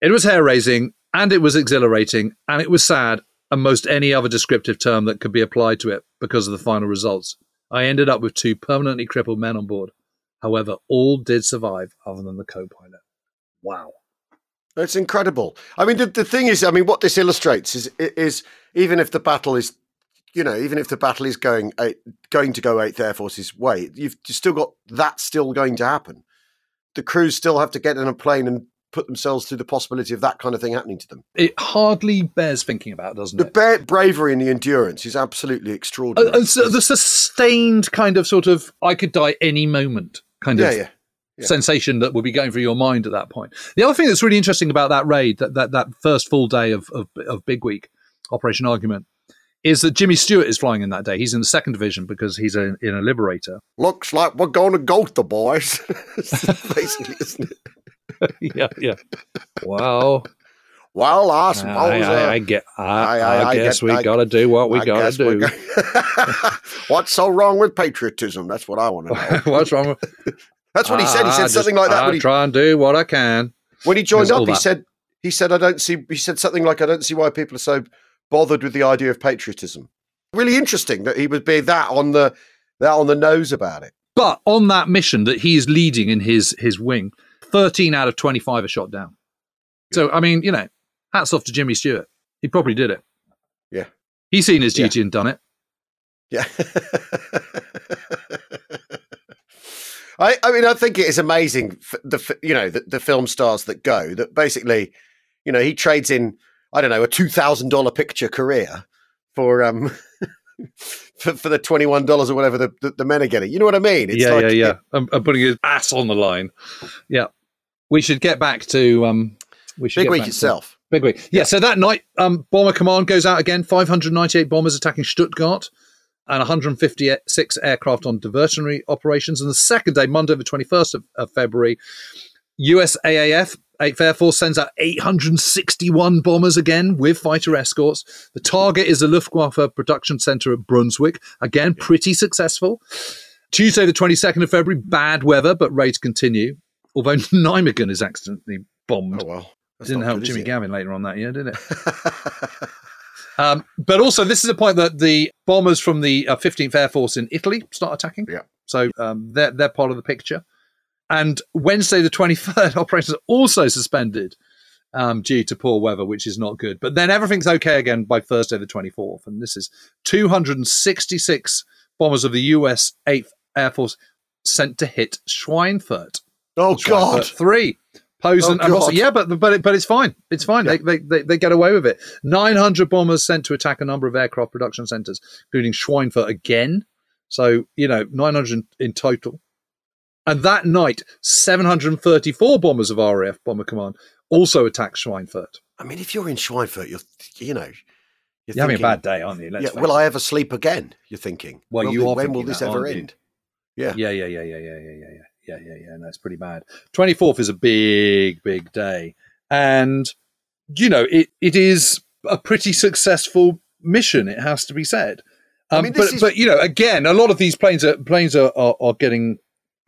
it was hair-raising, and it was exhilarating, and it was sad, and most any other descriptive term that could be applied to it because of the final results. I ended up with two permanently crippled men on board. However, all did survive other than the co-pilot. Wow. That's incredible. I mean, the, the thing is, I mean, what this illustrates is, is even if the battle is, you know, even if the battle is going eight, going to go eighth Air Force's way, you've still got that still going to happen. The crews still have to get in a plane and put themselves through the possibility of that kind of thing happening to them. It hardly bears thinking about, doesn't it? The bare bravery and the endurance is absolutely extraordinary. Uh, and so the sustained kind of sort of I could die any moment kind yeah, of yeah. Yeah. sensation that would be going through your mind at that point. The other thing that's really interesting about that raid, that that, that first full day of, of, of Big Week, Operation Argument, is that Jimmy Stewart is flying in that day. He's in the second division because he's a, in a Liberator. Looks like we're going to go to the boys. Basically, isn't it? yeah, yeah. Wow. Well, I suppose I, I, I, get, I, I, I guess I get, we got to do what we got to do. Go- What's so wrong with patriotism? That's what I want to know. What's wrong with? That's what I, he said. He said just, something like that. I when he, try and do what I can. When he joined up, he that. said, "He said I don't see." He said something like, "I don't see why people are so bothered with the idea of patriotism." Really interesting that he would be that on the that on the nose about it. But on that mission that he is leading in his his wing, thirteen out of twenty-five are shot down. So, I mean, you know, hats off to Jimmy Stewart. He probably did it. Yeah. He's seen his duty yeah. and done it. Yeah. I, I mean, I think it is amazing, the you know, the, the film stars that go, that basically, you know, he trades in, I don't know, a two thousand dollars picture career for um for, for the twenty-one dollars or whatever the, the, the men are getting. You know what I mean? It's yeah, like, yeah, yeah, yeah. I'm, I'm putting his ass on the line. Yeah. We should get back to um, we should Big get Week back itself. To Big Week. Yeah, yeah, so that night, um, Bomber Command goes out again, five hundred ninety-eight bombers attacking Stuttgart and one hundred fifty-six aircraft on diversionary operations. And the second day, Monday, the twenty-first of, of February, U S A A F, eighth Air Force, sends out eight hundred sixty-one bombers again with fighter escorts. The target is the Luftwaffe production center at Brunswick. Again, pretty successful. Tuesday, the twenty-second of February, bad weather, but raids continue. Although Nijmegen is accidentally bombed. Oh, well. That's didn't help good, Jimmy Gavin later on that year, did it? um, but also, this is a point that the bombers from the uh, fifteenth Air Force in Italy start attacking. Yeah. So um, they're, they're part of the picture. And Wednesday, the twenty-third, operations are also suspended um, due to poor weather, which is not good. But then everything's okay again by Thursday, the twenty-fourth. And this is two hundred sixty-six bombers of the U S eighth Air Force sent to hit Schweinfurt. Oh, Schweinfurt God. Three. Posen oh, and also, yeah, but but it, but it's fine. It's fine. Yeah. They, they, they get away with it. nine hundred bombers sent to attack a number of aircraft production centers, including Schweinfurt again. So, you know, nine hundred in, in total. And that night, seven hundred thirty-four bombers of R A F Bomber Command also attacked Schweinfurt. I mean, if you're in Schweinfurt, you're, you know... You're, you're thinking, having a bad day, aren't you? Let's yeah, will I ever sleep again? You're thinking. Well, you are. When will this ever end? Yeah. Yeah, yeah, yeah, yeah, yeah, yeah, yeah, yeah, yeah, yeah. No, it's pretty bad. twenty-fourth is a big, big day. And, you know, it, it is a pretty successful mission, it has to be said. Um, I mean, but, is... but, you know, again, a lot of these planes are planes are, are, are getting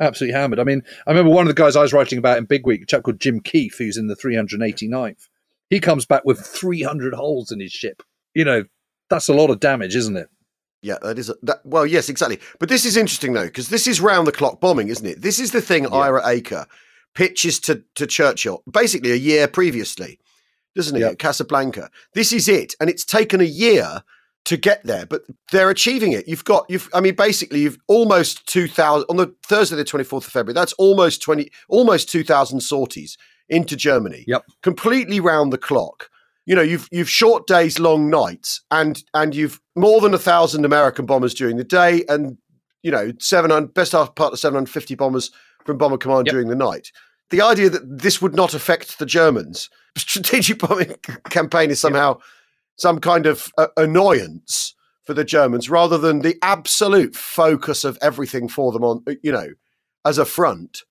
absolutely hammered. I mean, I remember one of the guys I was writing about in Big Week, a chap called Jim Keefe, who's in the three hundred eighty-ninth. He comes back with three hundred holes in his ship. You know, that's a lot of damage, isn't it? Yeah, that is. A, that, well, yes, exactly. But this is interesting, though, because this is round-the-clock bombing, isn't it? This is the thing yeah. Ira Aker pitches to, to Churchill basically a year previously, doesn't he, yeah. at Casablanca. This is it, and it's taken a year to get there, but they're achieving it. You've got, you've. I mean, basically, you've almost two thousand, on the Thursday the twenty-fourth of February, that's almost twenty, almost two thousand sorties into Germany, yep. completely round the clock. You know, you've you've short days, long nights, and and you've more than a thousand American bombers during the day, and you know, seven hundred best half part of seven hundred fifty bombers from Bomber Command yep. during the night. The idea that this would not affect the Germans' strategic bombing campaign is somehow yep. some kind of uh, annoyance for the Germans, rather than the absolute focus of everything for them on you know as a front.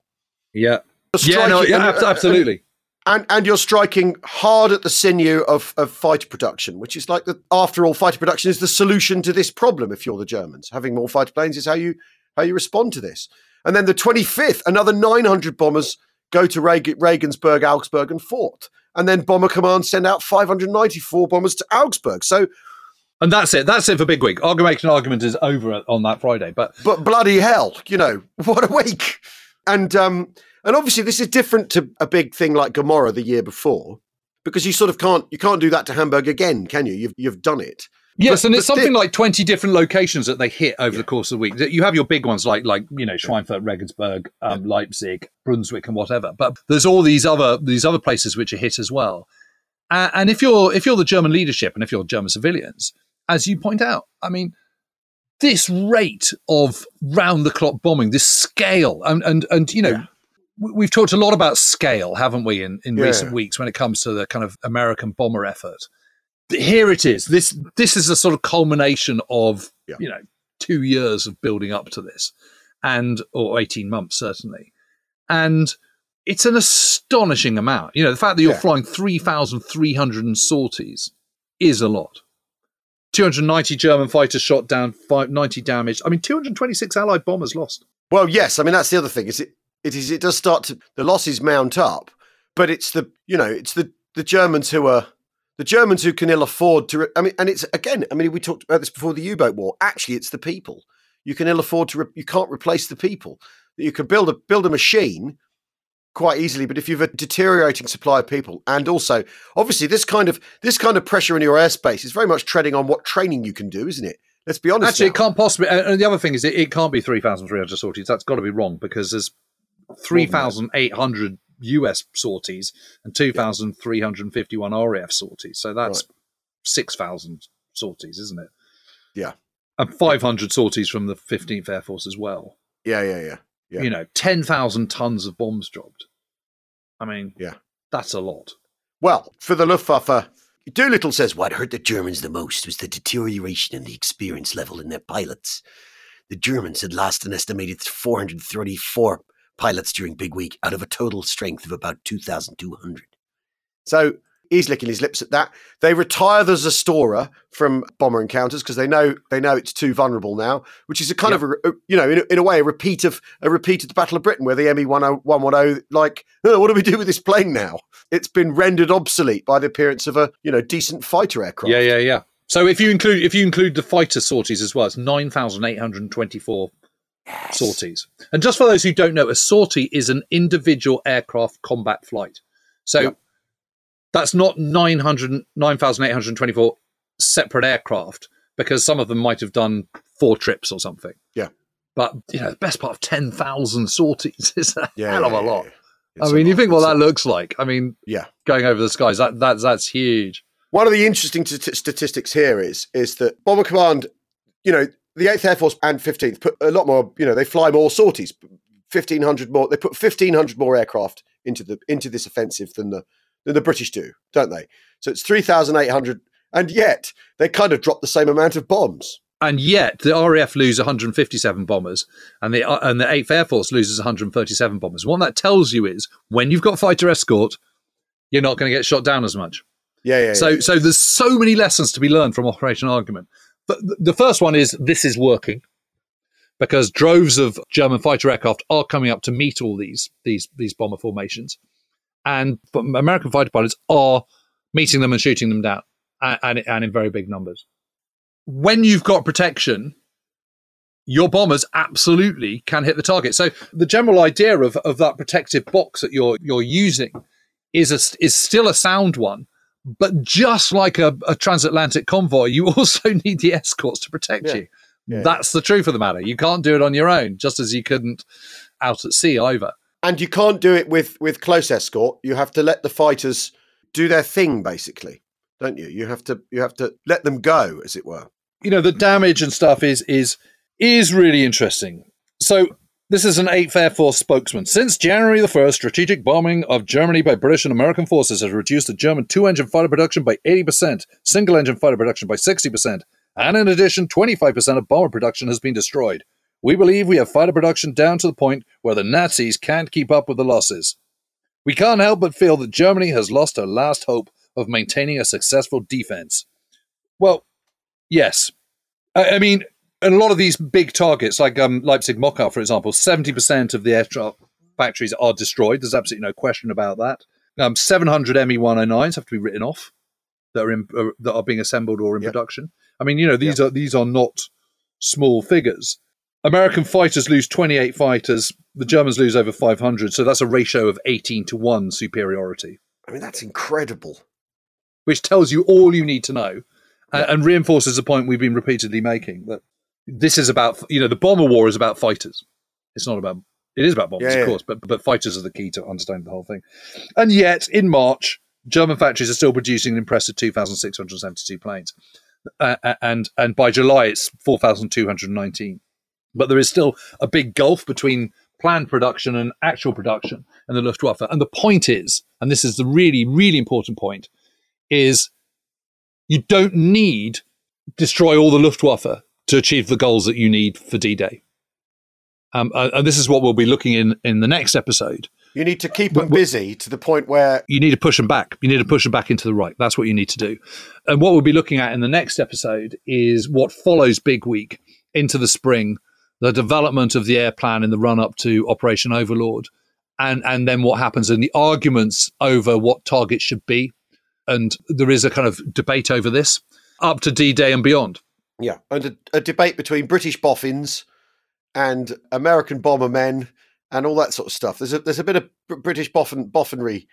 Yeah, yeah, no, yeah, and, absolutely. And, And and you're striking hard at the sinew of, of fighter production, which is like, the, after all, fighter production is the solution to this problem if you're the Germans. Having more fighter planes is how you how you respond to this. And then the twenty-fifth, another nine hundred bombers go to Regensburg, Augsburg, and Fort. And then Bomber Command send out five hundred ninety-four bombers to Augsburg. So, and that's it. That's it for Big Week. Argument and Argument is over on that Friday. But but bloody hell, you know, what a week. And... um. And obviously, this is different to a big thing like Gomorrah the year before, because you sort of can't you can't do that to Hamburg again, can you? You've you've done it. Yes, but, and it's something th- like twenty different locations that they hit over yeah. the course of the week. You have your big ones like like you know Schweinfurt, Regensburg, um, yeah. Leipzig, Brunswick, and whatever. But there's all these other these other places which are hit as well. Uh, and if you're if you're the German leadership and if you're German civilians, as you point out, I mean. This rate of round the clock bombing, this scale, and and, and you know. Yeah. We've talked a lot about scale, haven't we, in, in yeah. recent weeks when it comes to the kind of American bomber effort. Here it is. This this is a sort of culmination of, yeah. you know, two years of building up to this, and or eighteen months, certainly. And it's an astonishing amount. You know, the fact that you're yeah. flying three thousand three hundred sorties is a lot. two hundred ninety German fighters shot down, ninety damaged. I mean, two hundred twenty-six Allied bombers lost. Well, yes. I mean, that's the other thing, is it? It is. It does start to the losses mount up, but it's the you know it's the, the Germans who are the Germans who can ill afford to. Re- I mean, and it's again. I mean, we talked about this before the U-boat war. Actually, it's the people you can ill afford to. Re- you can't replace the people. You can build a build a machine quite easily, but if you've a deteriorating supply of people, and also obviously this kind of this kind of pressure in your airspace is very much treading on what training you can do, isn't it? Let's be honest. Actually, now. It can't possibly. And the other thing is, it, it can't be three thousand three hundred sorties. That's got to be wrong because there's. three thousand eight hundred U S sorties and two thousand three hundred fifty-one R A F sorties. So that's right. six thousand sorties, isn't it? Yeah. And five hundred sorties from the fifteenth Air Force as well. Yeah, yeah, yeah. yeah. You know, ten thousand tons of bombs dropped. I mean, yeah, that's a lot. Well, for the Luftwaffe, Doolittle says, what hurt the Germans the most was the deterioration in the experience level in their pilots. The Germans had lost an estimated four hundred thirty-four pilots during Big Week out of a total strength of about two thousand two hundred. So he's licking his lips at that. They retire the Zastora from bomber encounters because they know they know it's too vulnerable now, which is a kind yep. of a, you know in a, in a way a repeat of a repeat of the Battle of Britain where the M E one ten like oh, what do we do with this plane now? It's been rendered obsolete by the appearance of a you know decent fighter aircraft. Yeah, yeah, yeah. So if you include if you include the fighter sorties as well, it's nine thousand eight hundred twenty-four. Yes. Sorties. And just for those who don't know, a sortie is an individual aircraft combat flight. So yep. that's not nine thousand eight hundred twenty-four separate aircraft, because some of them might have done four trips or something. Yeah. But, you know, the best part of ten thousand sorties is a yeah, hell of a lot. Yeah, yeah. I mean, lot, you think what that looks like. I mean, yeah, going over the skies, that, that that's huge. One of the interesting t- statistics here is, is that Bomber Command, you know, the eighth Air Force and fifteenth put a lot more, you know, they fly more sorties fifteen hundred more. They put fifteen hundred more aircraft into the into this offensive than the than the British do, don't they? So it's three thousand eight hundred, and yet they kind of dropped the same amount of bombs. And yet the R A F lose one hundred fifty-seven bombers, and the uh, and the eighth Air Force loses one hundred thirty-seven bombers. What that tells you is when you've got fighter escort, you're not going to get shot down as much. Yeah, yeah. So yeah. so there's so many lessons to be learned from Operation Argument. But th- the first one is this is working, because droves of German fighter aircraft are coming up to meet all these these these bomber formations, and American fighter pilots are meeting them and shooting them down, and, and, and in very big numbers. When you've got protection, your bombers absolutely can hit the target. So the general idea of, of that protective box that you're you're using is a, is still a sound one, but just like a, a transatlantic convoy, you also need the escorts to protect yeah. you. Yeah. That's the truth of the matter. You can't do it on your own, just as you couldn't out at sea either. And you can't do it with, with close escort. You have to let the fighters do their thing, basically, don't you? You have to you have to let them go, as it were. You know, the damage and stuff is is is really interesting. So this is an eighth Air Force spokesman. Since January the first, strategic bombing of Germany by British and American forces has reduced the German two-engine fighter production by eighty percent, single-engine fighter production by sixty percent, and in addition, twenty-five percent of bomber production has been destroyed. We believe we have fighter production down to the point where the Nazis can't keep up with the losses. We can't help but feel that Germany has lost her last hope of maintaining a successful defense. Well, yes. I, I mean, a lot of these big targets, like um, Leipzig-Mockau, for example, seventy percent of the aircraft factories are destroyed. There's absolutely no question about that. Um, seven hundred M E one oh nines have to be written off that are, in, uh, that are being assembled or in yep. production. I mean, you know, these yeah. are these are not small figures. American fighters lose twenty-eight fighters. The Germans lose over five hundred. So that's a ratio of eighteen to one superiority. I mean, that's incredible. Which tells you all you need to know yeah. and, and reinforces the point we've been repeatedly making, that this is about, you know, the bomber war is about fighters. It's not about, it is about bombers, yeah, yeah. of course, but, but fighters are the key to understanding the whole thing. And yet, in March, German factories are still producing an impressive two thousand six hundred seventy-two planes. Uh, and and by July it's four thousand two hundred nineteen, but there is still a big gulf between planned production and actual production in the Luftwaffe. And the point is, and this is the really really important point, is you don't need destroy all the Luftwaffe to achieve the goals that you need for D-Day. Um, and this is what we'll be looking in in the next episode. You need to keep them busy to the point where... You need to push them back. You need to push them back into the right. That's what you need to do. And what we'll be looking at in the next episode is what follows Big Week into the spring, the development of the air plan in the run-up to Operation Overlord, and, and then what happens and the arguments over what targets should be. And there is a kind of debate over this up to D-Day and beyond. Yeah, and a, a debate between British boffins and American bomber men and all that sort of stuff. There's a there's a bit of British boffin boffinry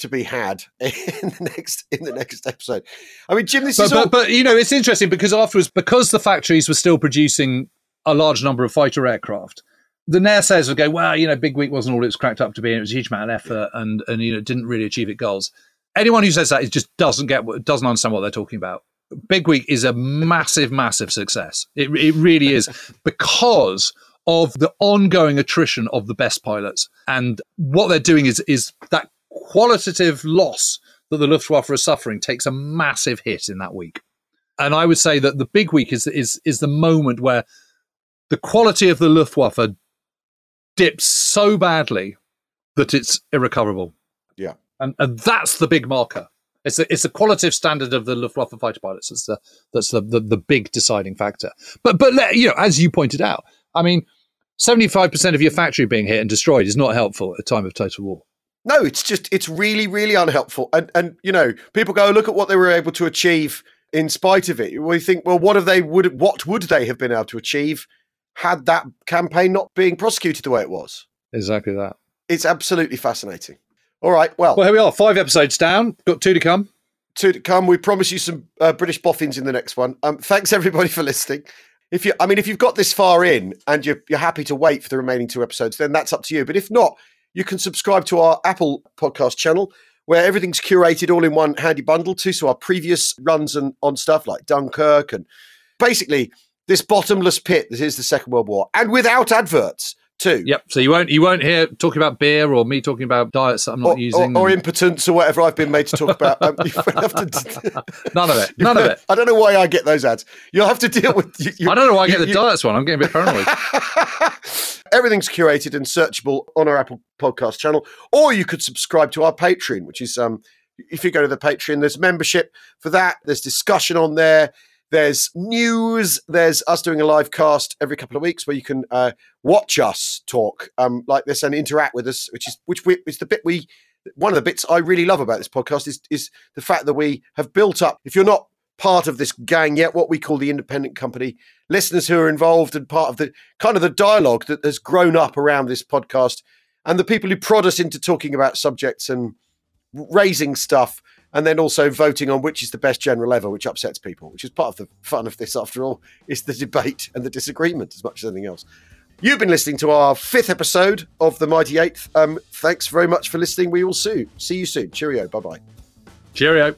to be had in the next in the next episode. I mean, Jim, this but, is but, all- but you know, it's interesting because afterwards, because the factories were still producing a large number of fighter aircraft, the naysayers would go, "Well, you know, Big Week wasn't all it was cracked up to be, and it was a huge amount of effort, and and you know, didn't really achieve its goals." Anyone who says that is just doesn't get doesn't understand what they're talking about. Big Week is a massive, massive success. It it really is because of the ongoing attrition of the best pilots. And what they're doing is is that qualitative loss that the Luftwaffe is suffering takes a massive hit in that week. And I would say that the Big Week is is is the moment where the quality of the Luftwaffe dips so badly that it's irrecoverable. Yeah. And and that's the big marker. It's the, it's the qualitative standard of the Luftwaffe fighter pilots. That's the that's the, the, the big deciding factor. But but let, you know, as you pointed out, I mean, seventy-five percent of your factory being hit and destroyed is not helpful at a time of total war. No, it's just, it's really, really unhelpful. And, and you know, people go, look at what they were able to achieve in spite of it. We think, well, what have they would what would they have been able to achieve had that campaign not being prosecuted the way it was? Exactly that. It's absolutely fascinating. All right, well. Well, here we are, five episodes down. Got two to come. Two to come. We promise you some uh, British boffins in the next one. Um, thanks, everybody, for listening. If you, I mean, if you've got this far in and you're, you're happy to wait for the remaining two episodes, then that's up to you. But if not, you can subscribe to our Apple podcast channel where everything's curated all in one handy bundle too. So our previous runs and on stuff like Dunkirk and basically this bottomless pit that is the Second World War and without adverts, two. Yep. So you won't you won't hear talking about beer or me talking about diets that I'm not or, using. Or, or impotence or whatever I've been made to talk about. Um, you have to None of it. None of it. I don't know why I get those ads. You'll have to deal with... You, you, I don't know why I get you, the you, diets one. I'm getting a bit paranoid. Everything's curated and searchable on our Apple Podcast channel. Or you could subscribe to our Patreon, which is... um. If you go to the Patreon, there's membership for that. There's discussion on there. There's news. There's us doing a live cast every couple of weeks where you can uh, watch us talk um, like this and interact with us, which is which we, is the bit we one of the bits I really love about this podcast is is the fact that we have built up. If you're not part of this gang yet, what we call the independent company, listeners who are involved and part of the kind of the dialogue that has grown up around this podcast, and the people who prod us into talking about subjects and raising stuff, and then also voting on which is the best general ever, which upsets people, which is part of the fun of this, after all, is the debate and the disagreement as much as anything else. You've been listening to our fifth episode of the Mighty Eighth. Um, thanks very much for listening. We will soon. See you soon. Cheerio. Bye-bye. Cheerio.